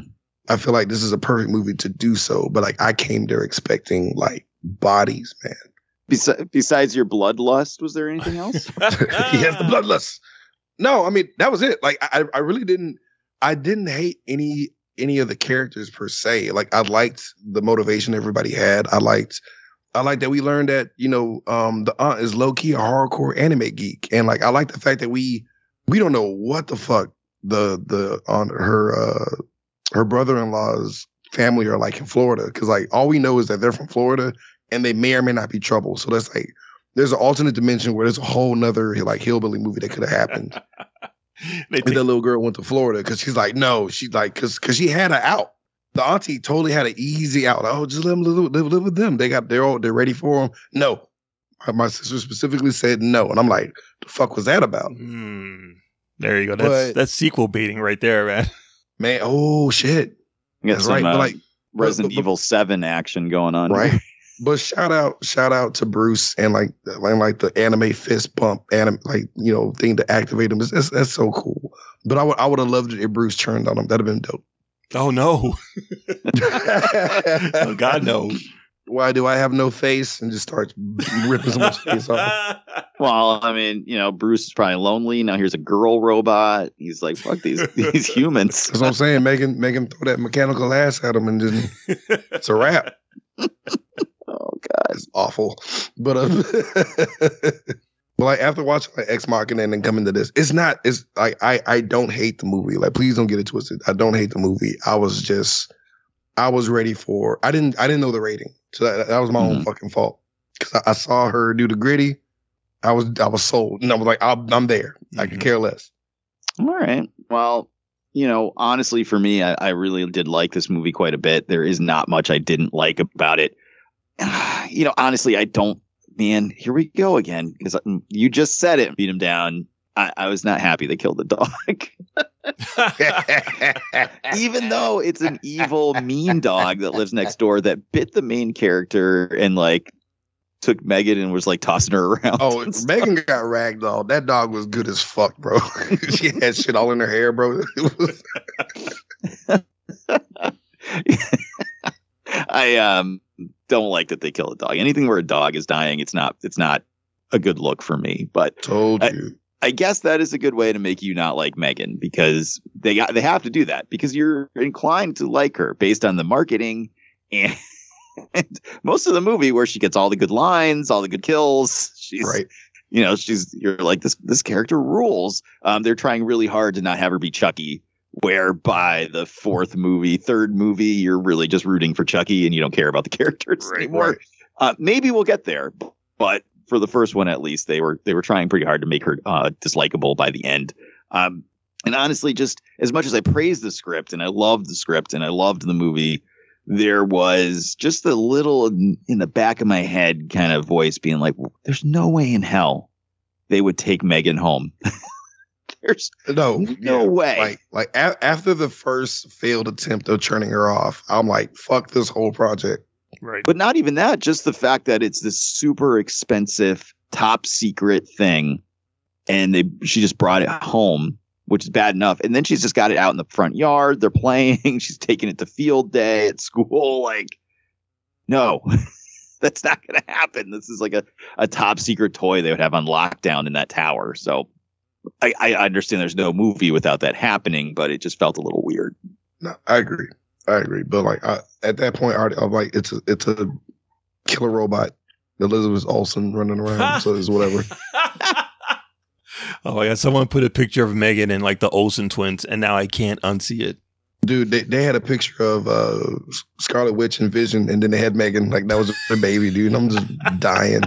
I feel like this is a perfect movie to do so. But like I came there expecting like bodies, man. Bes- besides your bloodlust, was there anything else? He has the bloodlust. No, I mean that was it. Like I, I really didn't. I didn't hate any. any of the characters per se. Like I liked the motivation everybody had. I liked, I liked that we learned that, you know, um, the aunt is low key a hardcore anime geek. And like, I like the fact that we, we don't know what the fuck the, the, on her, uh, her brother-in-law's family are like in Florida. Cause like, all we know is that they're from Florida and they may or may not be trouble. So that's like, there's an alternate dimension where there's a whole nother like hillbilly movie that could have happened. They take- and that little girl went to Florida because she's like, no, she's like, because because she had an out. The auntie totally had an easy out. Oh, just let them live, live, live with them. They got they're all they're ready for them. No, my, my sister specifically said no, and I'm like, the fuck was that about? Mm, there you go. That's but, that's sequel baiting right there, man. Man, oh shit, that's some, right. Uh, like Resident but, but, Evil seven action going on, right? But shout out, shout out to Bruce and like, and like the anime fist pump, anime, like, you know, thing to activate him. That's, that's so cool. But I would, I would have loved it if Bruce turned on him. That'd have been dope. Oh no! Oh God, no! Why do I have no face? And just starts ripping someone's face off. Well, I mean, you know, Bruce is probably lonely now. Here's a girl robot. He's like, fuck these these humans. That's what I'm saying. Megan, Megan, throw that mechanical ass at him, and just it's a wrap. Oh God, it's awful. But um, but like after watching like Ex Machina and then coming to this, it's not. It's like I I don't hate the movie. Like please don't get it twisted. I don't hate the movie. I was just I was ready for. I didn't I didn't know the rating, so that, that was my mm-hmm. own fucking fault. Because I, I saw her do the gritty. I was I was sold, and I was like I'm, I'm there. Mm-hmm. I could care less. All right. Well, you know, honestly, for me, I, I really did like this movie quite a bit. There is not much I didn't like about it. You know, honestly, I don't, man, here we go again. Because you just said it, beat him down. I, I was not happy they killed the dog. Even though it's an evil, mean dog that lives next door that bit the main character and like took Megan and was like tossing her around. Oh, Megan got ragdolled. That dog was good as fuck, bro. She had shit all in her hair, bro. I, um, don't like that they kill a dog. Anything where a dog is dying, it's not it's not a good look for me. But told you. I, I guess that is a good way to make you not like Megan, because they got they have to do that because you're inclined to like her based on the marketing and, and most of the movie where she gets all the good lines, all the good kills. She's right. You know, she's you're like this this character rules. Um, they're trying really hard to not have her be Chucky, where by the fourth movie, third movie, you're really just rooting for Chucky and you don't care about the characters right, anymore. Right. Uh, maybe we'll get there, but for the first one, at least, they were they were trying pretty hard to make her uh, dislikable by the end. Um, and honestly, just as much as I praised the script and I loved the script and I loved the movie, there was just a little in the back of my head kind of voice being like, there's no way in hell they would take Megan home. There's no, no yeah, way. Like, like a- after the first failed attempt of turning her off, I'm like, fuck this whole project. Right. But not even that. Just the fact that it's this super expensive, top secret thing, and they she just brought it home, which is bad enough. And then she's just got it out in the front yard. They're playing. She's taking it to field day at school. Like, no, that's not going to happen. This is like a, a top secret toy they would have on lockdown in that tower. So. I, I understand there's no movie without that happening, but it just felt a little weird. No, I agree. I agree. But like I, at that point, I, I'm like, it's a, it's a killer robot, Elizabeth Olsen running around, so it's whatever. Oh my God! Someone put a picture of Megan and like the Olsen twins, and now I can't unsee it. Dude, they, they had a picture of uh, Scarlet Witch and Vision, and then they had Megan. Like that was the baby, dude. And I'm just dying.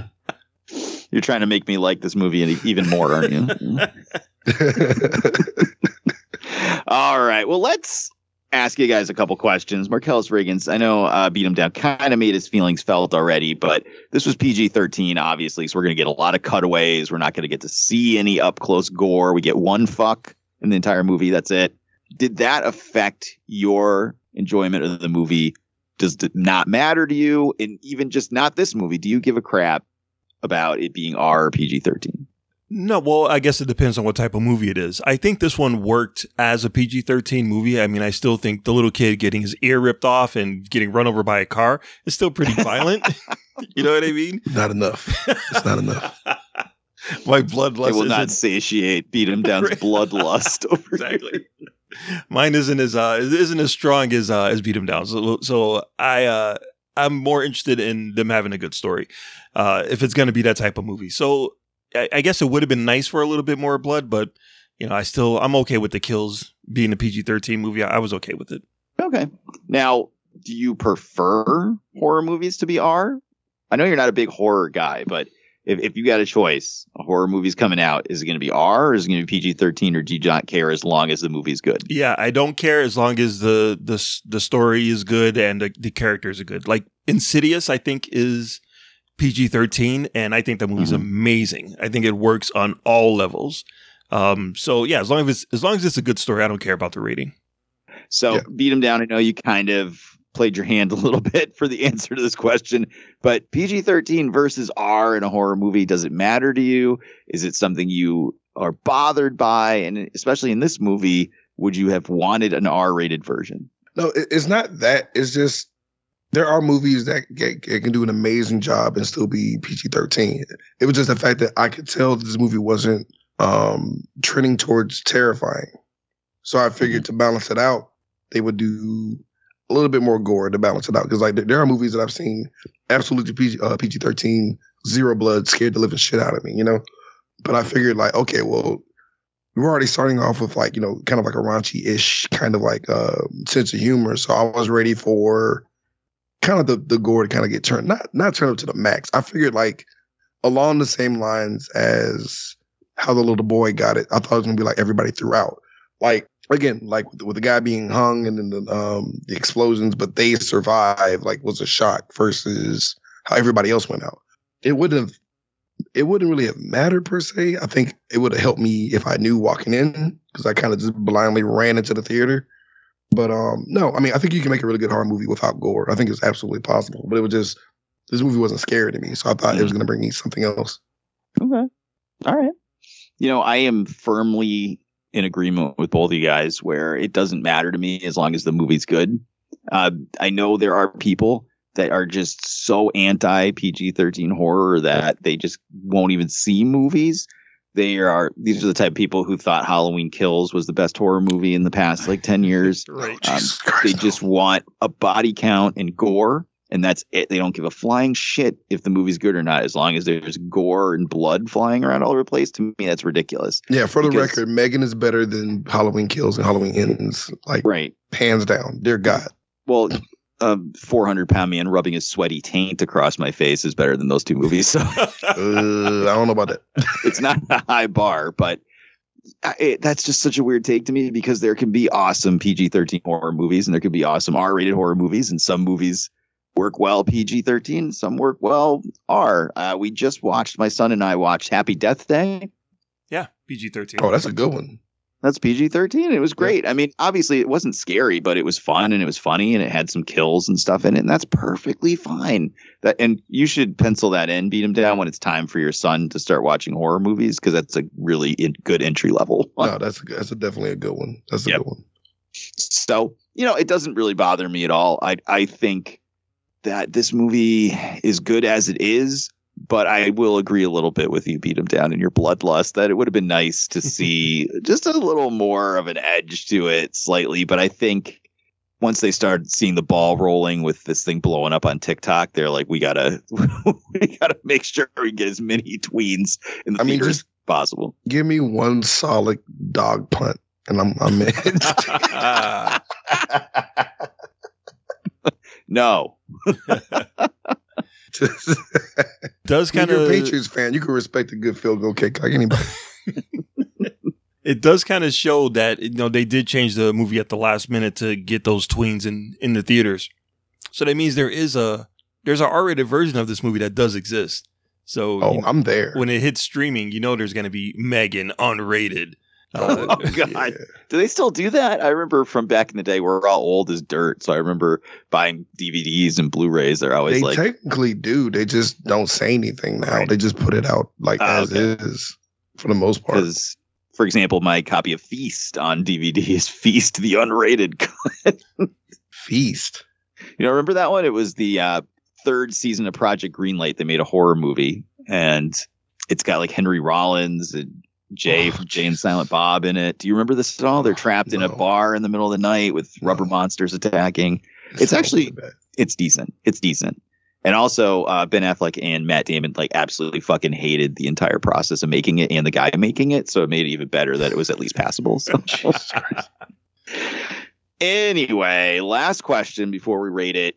You're trying to make me like this movie even more, aren't you? All right. Well, let's ask you guys a couple questions. Markellis Mithrigan, I know uh, Beat Him Down kind of made his feelings felt already, but this was P G thirteen, obviously, so we're going to get a lot of cutaways. We're not going to get to see any up-close gore. We get one fuck in the entire movie. That's it. Did that affect your enjoyment of the movie does not matter to you, and even just not this movie, do you give a crap about it being R or P G thirteen? No, well, I guess it depends on what type of movie it is. I think this one worked as a P G thirteen movie. I mean, I still think the little kid getting his ear ripped off and getting run over by a car is still pretty violent. You know what I mean? Not enough. It's not enough. My bloodlust It will not satiate Beat Him Down's bloodlust over Exactly. Here. Mine isn't as uh, isn't as strong as uh, as Beat Him Down. So, so I uh, I'm more interested in them having a good story, uh, if it's going to be that type of movie. So I guess it would have been nice for a little bit more blood, but you know, I still I'm okay with the kills being a P G thirteen movie. I, I was okay with it. Okay. Now, do you prefer horror movies to be R? I know you're not a big horror guy, but if, if you got a choice, a horror movie's coming out, is it going to be R or is it going to be P G thirteen, or do you not care as long as the movie's good? Yeah, I don't care as long as the the the story is good and the, the characters are good. Like Insidious, I think is P G thirteen, and I think the movie's mm-hmm. amazing. I think it works on all levels. Um, so yeah, as long as it's, as long as it's a good story, I don't care about the rating. So yeah. Beat Him Down, I know you kind of played your hand a little bit for the answer to this question, but P G thirteen versus R in a horror movie, does it matter to you? Is it something you are bothered by? And especially in this movie, would you have wanted an R-rated version? No, it's not that. It's just, there are movies that get, can do an amazing job and still be P G thirteen. It was just the fact that I could tell this movie wasn't um, trending towards terrifying. So I figured to balance it out, they would do a little bit more gore to balance it out. Because like there are movies that I've seen absolutely P G, uh, P G thirteen, zero blood, scared the living shit out of me, you know? But I figured like, okay, well, we're already starting off with like, you know, kind of like a raunchy-ish kind of like uh, sense of humor. So I was ready for kind of the, the gore to kind of get turned, not not turned up to the max. I figured like along the same lines as how the little boy got it, I thought it was gonna be like everybody throughout. Like again, like with, with the guy being hung and then the um the explosions, but they survived, like was a shock versus how everybody else went out. It wouldn't have it wouldn't really have mattered per se. I think it would have helped me if I knew walking in, because I kind of just blindly ran into the theater. But um, no, I mean, I think you can make a really good horror movie without gore. I think it's absolutely possible. But it was just, this movie wasn't scary to me. So I thought it was going to bring me something else. Okay. All right. You know, I am firmly in agreement with both of you guys where it doesn't matter to me as long as the movie's good. Uh, I know there are people that are just so anti-P G thirteen horror that they just won't even see movies. They are, these are the type of people who thought Halloween Kills was the best horror movie in the past like ten years. Right. Um, they just want a body count and gore, and that's it. They don't give a flying shit if the movie's good or not, as long as there's gore and blood flying around all over the place. To me, that's ridiculous. Yeah, for the because, record, Megan is better than Halloween Kills and Halloween Ends. Like, right. Hands down. Dear God. Well, a four hundred pound man rubbing his sweaty taint across my face is better than those two movies. So. uh, I don't know about that. It's not a high bar, but I, it, that's just such a weird take to me, because there can be awesome P G thirteen horror movies and there can be awesome R-rated horror movies, and some movies work well P G thirteen, some work well R. Uh, we just watched, my son and I watched Happy Death Day. Yeah, P G thirteen. Oh, that's a good one. That's P G thirteen. It was great. I mean, obviously it wasn't scary, but it was fun and it was funny and it had some kills and stuff in it. And that's perfectly fine. That, and you should pencil that in, Beat Him Down, when it's time for your son to start watching horror movies, because that's a really in, good entry level. No, that's a, that's a definitely a good one. That's a yep. good one. So, you know, it doesn't really bother me at all. I I think that this movie is good as it is. But I will agree a little bit with you, Beat Him Down, in your bloodlust, that it would have been nice to see just a little more of an edge to it slightly. But I think once they started seeing the ball rolling with this thing blowing up on TikTok, they're like, we gotta we gotta make sure we get as many tweens in the I mean, theater as possible. Give me one solid dog punt and I'm I'm in. No. Does kind of, you're a Patriots fan, you can respect a good field goal kick like anybody. It does kind of show that, you know, they did change the movie at the last minute to get those tweens in in the theaters. So that means there is a there's an R-rated version of this movie that does exist. So oh, you know, I'm there when it hits streaming. You know, there's going to be Megan unrated. Uh, oh, God. Yeah. Do they still do that? I remember from back in the day, we're all old as dirt. So I remember buying D V Ds and Blu-rays. They're always they like. They technically do. They just don't say anything now. Right. They just put it out like uh, as okay. is for the most part. For example, my copy of Feast on D V D is Feast the Unrated Cut. Feast. You know, remember that one? It was the uh, third season of Project Greenlight. They made a horror movie, and it's got like Henry Rollins and Jay from Jay and Silent Bob in it. Do you remember this at all? They're trapped no. in a bar in the middle of the night with no. rubber monsters attacking. It's, it's actually, it's decent. It's decent. And also uh, Ben Affleck and Matt Damon like absolutely fucking hated the entire process of making it and the guy making it. So it made it even better that it was at least passable. So. Jesus Christ. Anyway, last question before we rate it.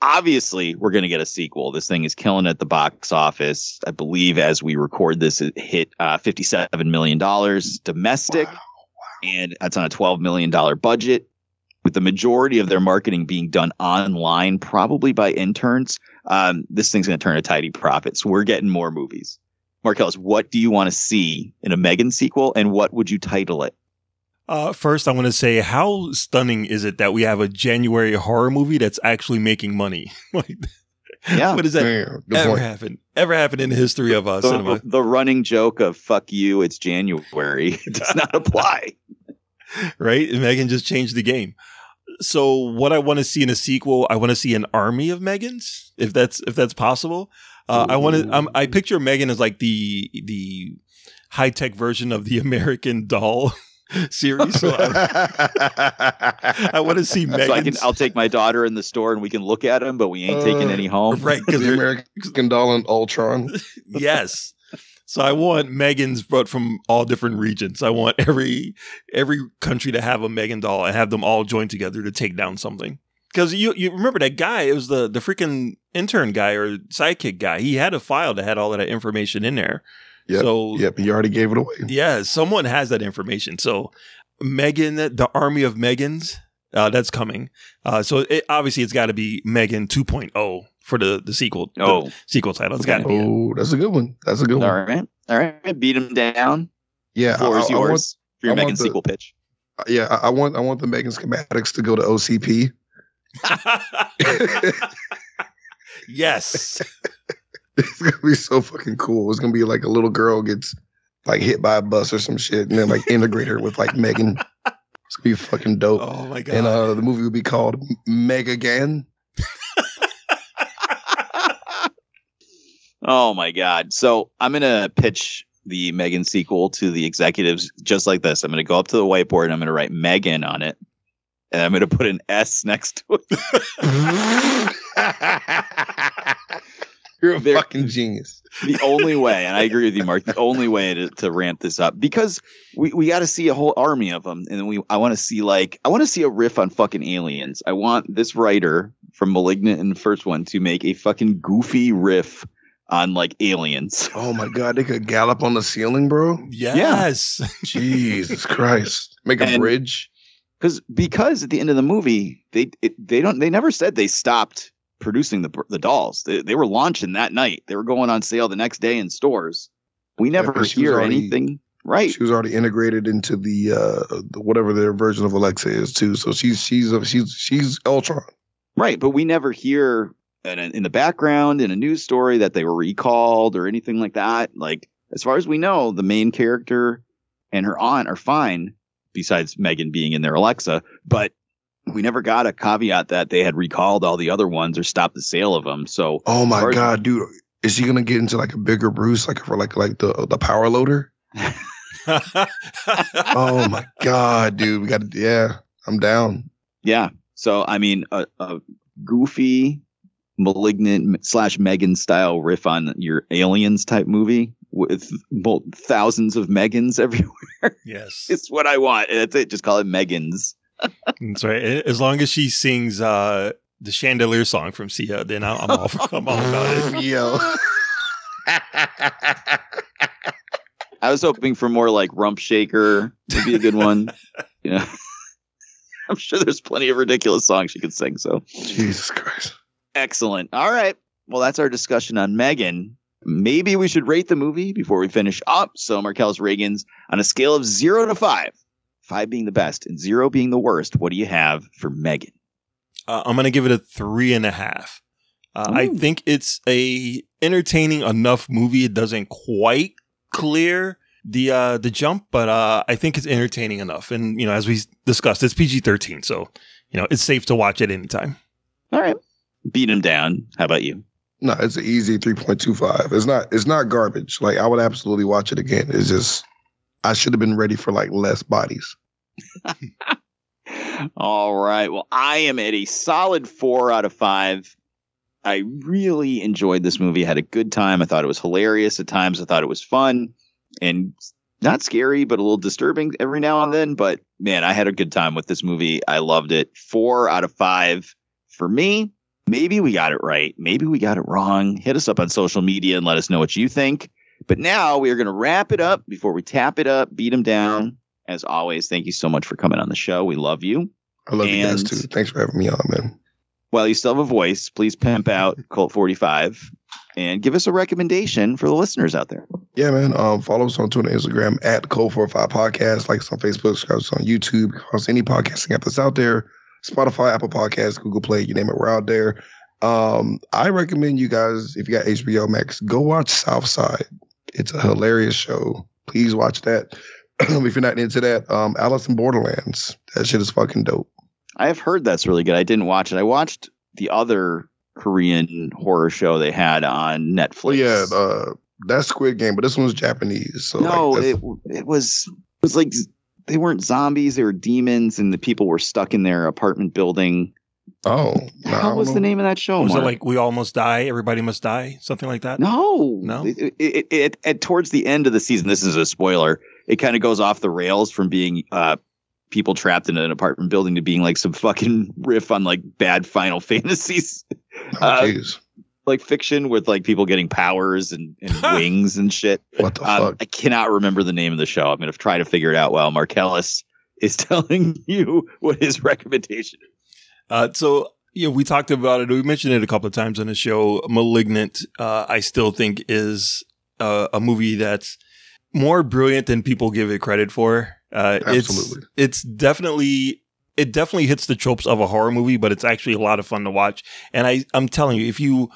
Obviously, we're going to get a sequel. This thing is killing at the box office. I believe as we record this, it hit uh, fifty-seven million dollars domestic. Wow, wow. And that's on a twelve million dollars budget. With the majority of their marketing being done online, probably by interns, um, this thing's going to turn a tidy profit. So we're getting more movies. Markellis, what do you want to see in a Megan sequel, and what would you title it? Uh, first, I want to say, how stunning is it that we have a January horror movie that's actually making money? Like, yeah. What does that Damn, ever happen? Ever happen in the history of uh, the, cinema? The running joke of, fuck you, it's January, does not apply. Right? And Megan just changed the game. So what I want to see in a sequel, I want to see an army of Megans, if that's if that's possible. Uh, I want to. Um, I picture Megan as like the the high-tech version of the American Doll series. So I, I want to see Megan. So I can, I'll take my daughter in the store and we can look at them, but we ain't uh, taking any home. Right. Because the American Doll and Ultron. Yes. So I want Megans, but from all different regions. I want every every country to have a Megan doll and have them all join together to take down something. Because you you remember that guy? It was the the freaking intern guy or sidekick guy. He had a file that had all of that information in there. Yep, so yep, he already gave it away. Yeah, someone has that information. So Megan, the army of Megans, uh, that's coming. Uh, so it, obviously, it's got to be Megan two point oh. For the, the sequel, oh, the sequel title, it's okay. got to be. Oh, that's a good one. That's a good one. All right, all right, beat him down. Yeah, the floor I, is yours I want, for your I Megan the, sequel pitch. Yeah, I, I want I want the Megan schematics to go to O C P. Yes, it's gonna be so fucking cool. It's gonna be like a little girl gets like hit by a bus or some shit, and then like integrate her with like Megan. It's gonna be fucking dope. Oh my god! And uh, the movie will be called Megagan. Oh, my God. So I'm going to pitch the Megan sequel to the executives just like this. I'm going to go up to the whiteboard and I'm going to write Megan on it. And I'm going to put an S next to it. You're a They're, fucking genius. The only way, and I agree with you, Mark, the only way to, to ramp this up, because we, we got to see a whole army of them. And then we, I want to see like, I want to see a riff on fucking Aliens. I want this writer from Malignant and the first one to make a fucking goofy riff on like Aliens. Oh my god, they could gallop on the ceiling, bro. Yes. Yeah. Jesus Christ. Make a and bridge. Cuz because at the end of the movie, they it, they don't they never said they stopped producing the the dolls. They they were launching that night. They were going on sale the next day in stores. We never yeah, hear already, anything. Right. She was already integrated into the uh the, whatever their version of Alexa is too. So she's she's she's she's Ultron. Right, but we never hear And in the background, in a news story, that they were recalled or anything like that. Like, as far as we know, the main character and her aunt are fine, besides Megan being in their Alexa. But we never got a caveat that they had recalled all the other ones or stopped the sale of them. So, oh my god, as- dude, is she gonna get into like a bigger Bruce, like for like like the the power loader? Oh my god, dude, we got to, yeah, I'm down. Yeah. So I mean, a, a goofy. Malignant slash Megan style riff on your Aliens type movie with thousands of Megans everywhere. Yes. It's what I want. That's it. Just call it Megans. That's right. As long as she sings uh, the Chandelier song from Sia, then I'm all, I'm all about it. Yo. I was hoping for more like Rump Shaker would be a good one. You know, I'm sure there's plenty of ridiculous songs she could sing. So Jesus Christ. Excellent. All right. Well, that's our discussion on Megan. maybe we should rate the movie before we finish up. So Markellis Reagan's on a scale of zero to five, five being the best and zero being the worst. What do you have for Megan? Uh, I'm going to give it a three and a half. Uh, I think it's a entertaining enough movie. It doesn't quite clear the uh, the jump, but uh, I think it's entertaining enough. And, you know, as we discussed, it's P G thirteen. So, you know, it's safe to watch at any time. All right. Beat him down. How about you? No, it's an easy three point two five. It's not it's not garbage. Like, I would absolutely watch it again. It's just, I should have been ready for, like, less bodies. All right. Well, I am at a solid four out of five. I really enjoyed this movie. I had a good time. I thought it was hilarious at times. I thought it was fun and not scary, but a little disturbing every now and then. But, man, I had a good time with this movie. I loved it. Four out of five for me. Maybe we got it right. Maybe we got it wrong. Hit us up on social media and let us know what you think. But now we are going to wrap it up before we tap it up, beat them down. As always, thank you so much for coming on the show. We love you. I love and, you guys, too. Thanks for having me on, man. While you still have a voice, please pimp out Colt forty-five and give us a recommendation for the listeners out there. Yeah, man. Um, follow us on Twitter and Instagram at Colt forty-five Podcast. Like us on Facebook, subscribe us on YouTube, across any podcasting app that's out there. Spotify, Apple Podcasts, Google Play, you name it, we're out there. Um, I recommend you guys, if you got H B O Max, go watch Southside. It's a hilarious show. Please watch that. If you're not into that, um, Alice in Borderlands. That shit is fucking dope. I've heard that's really good. I didn't watch it. I watched the other Korean horror show they had on Netflix. Yeah, uh, that's Squid Game, but this one's Japanese. So no, like, it it was it was like... They weren't zombies. They were demons, and the people were stuck in their apartment building. Oh, what was the name of that show? Was Mark? It like We Almost Die? Everybody Must Die? Something like that? No, no. It, it, it, it towards the end of the season, this is a spoiler. It kind of goes off the rails from being uh, people trapped in an apartment building to being like some fucking riff on like bad Final Fantasies, oh, uh, like fiction with like people getting powers and, and wings and shit. What the um, fuck? I cannot remember the name of the show. I'm going to try to figure it out while Markellis is telling you what his recommendation is. Uh, so, yeah, we talked about it. We mentioned it a couple of times on the show. Malignant, uh, I still think, is uh, a movie that's more brilliant than people give it credit for. Uh, Absolutely. It's, it's definitely... It definitely hits the tropes of a horror movie, but it's actually a lot of fun to watch. And I, I'm telling you, if you...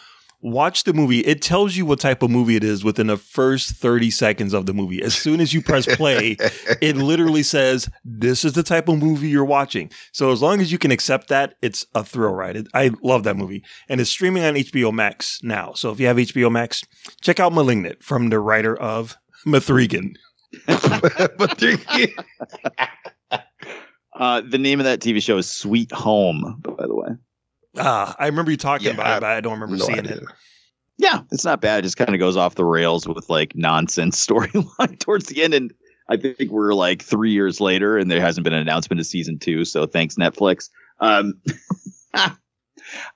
watch the movie. It tells you what type of movie it is within the first thirty seconds of the movie. As soon as you press play, it literally says, this is the type of movie you're watching. So as long as you can accept that, it's a thrill ride. It, I love that movie. And it's streaming on H B O Max now. So if you have H B O Max, check out Malignant from the writer of Mithrigan. Mithrigan. uh, the name of that T V show is Sweet Home, by the way. Ah, I remember you talking yeah, about I, it, but I don't remember no seeing idea. It. Yeah, it's not bad. It just kind of goes off the rails with like nonsense storyline towards the end. And I think we're like three years later and there hasn't been an announcement of season two. So thanks, Netflix. Um,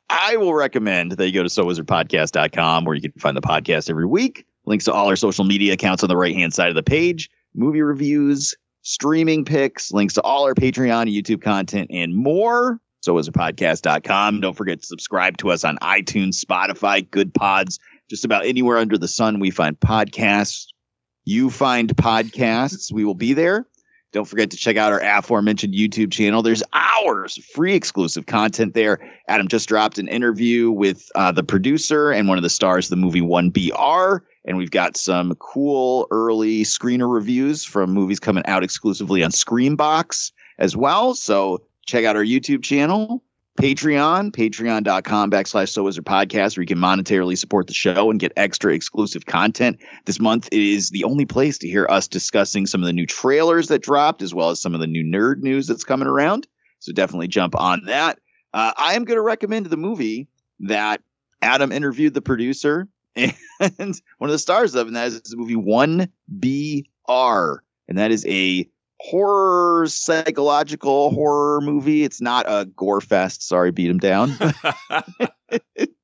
I will recommend that you go to so wizard podcast dot com where you can find the podcast every week. Links to all our social media accounts on the right hand side of the page. Movie reviews, streaming picks, links to all our Patreon, YouTube content and more. so wizard podcast dot com. Don't forget to subscribe to us on iTunes, Spotify, Good Pods, just about anywhere under the sun we find podcasts. You find podcasts. We will be there. Don't forget to check out our aforementioned YouTube channel. There's hours of free exclusive content there. Adam just dropped an interview with uh, the producer and one of the stars of the movie one B R. And we've got some cool early screener reviews from movies coming out exclusively on Screambox as well. So check out our YouTube channel, Patreon, patreon.com backslash So Wizard Podcast, where you can monetarily support the show and get extra exclusive content. This month is the only place to hear us discussing some of the new trailers that dropped, as well as some of the new nerd news that's coming around. So definitely jump on that. Uh, I am going to recommend the movie that Adam interviewed the producer and one of the stars of, and that is the movie one B R. And that is a horror, psychological horror movie. It's not a gore fest. Sorry, beat him down.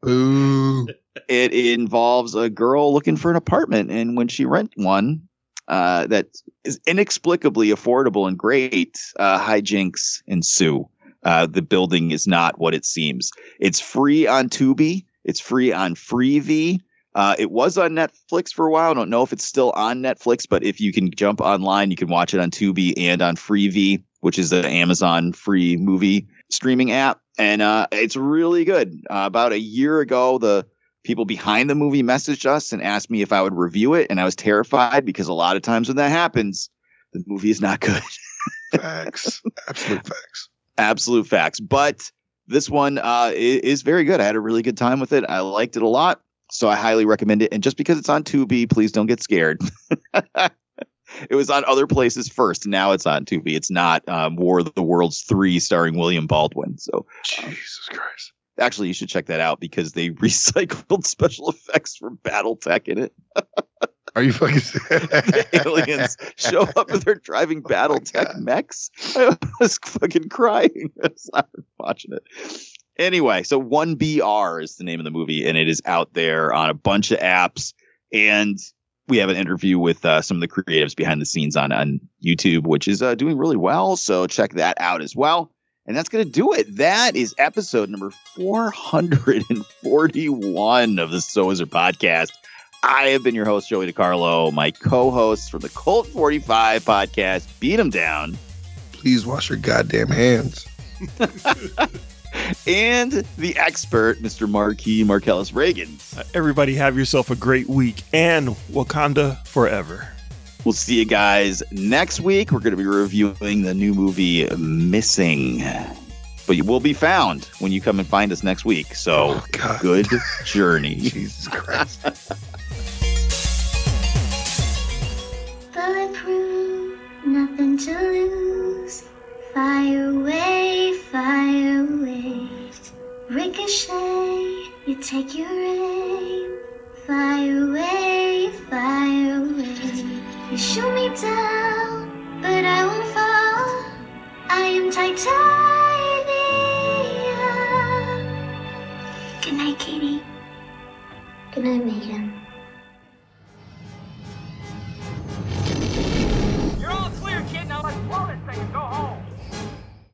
Ooh. It involves a girl looking for an apartment, and when she rents one uh, that is inexplicably affordable and great, uh, hijinks ensue. Uh, the building is not what it seems. It's free on Tubi. It's free on Freevee. Uh, it was on Netflix for a while. I don't know if it's still on Netflix, but if you can jump online, you can watch it on Tubi and on Freevee, which is the Amazon free movie streaming app. And uh, it's really good. Uh, about a year ago, the people behind the movie messaged us and asked me if I would review it. And I was terrified because a lot of times when that happens, the movie is not good. Facts. Absolute facts. Absolute facts. But this one uh, is very good. I had a really good time with it. I liked it a lot. So I highly recommend it. And just because it's on Tubi, please don't get scared. It was on other places first. Now it's on Tubi. It's not um, War of the Worlds three starring William Baldwin. So Jesus Christ. Actually, you should check that out because they recycled special effects from Battletech in it. Are you fucking the aliens show up and they're driving Battletech oh mechs? I was fucking crying. I was watching it. Anyway, so one B R is the name of the movie, and it is out there on a bunch of apps. And we have an interview with uh, some of the creatives behind the scenes on, on YouTube, which is uh, doing really well. So check that out as well. And that's going to do it. That is episode number four hundred forty-one of the So Wizard podcast. I have been your host, Joey DiCarlo, my co-hosts from the Colt forty-five podcast. Beat 'em down. Please wash your goddamn hands. And the expert, Mister Marquis Markellis Reagan. Everybody have yourself a great week and Wakanda forever. We'll see you guys next week. We're going to be reviewing the new movie Missing. But you will be found when you come and find us next week. So oh, good journey. Jesus Christ. Bulletproof, nothing to lose. Fire away, fire away. Ricochet, you take your aim.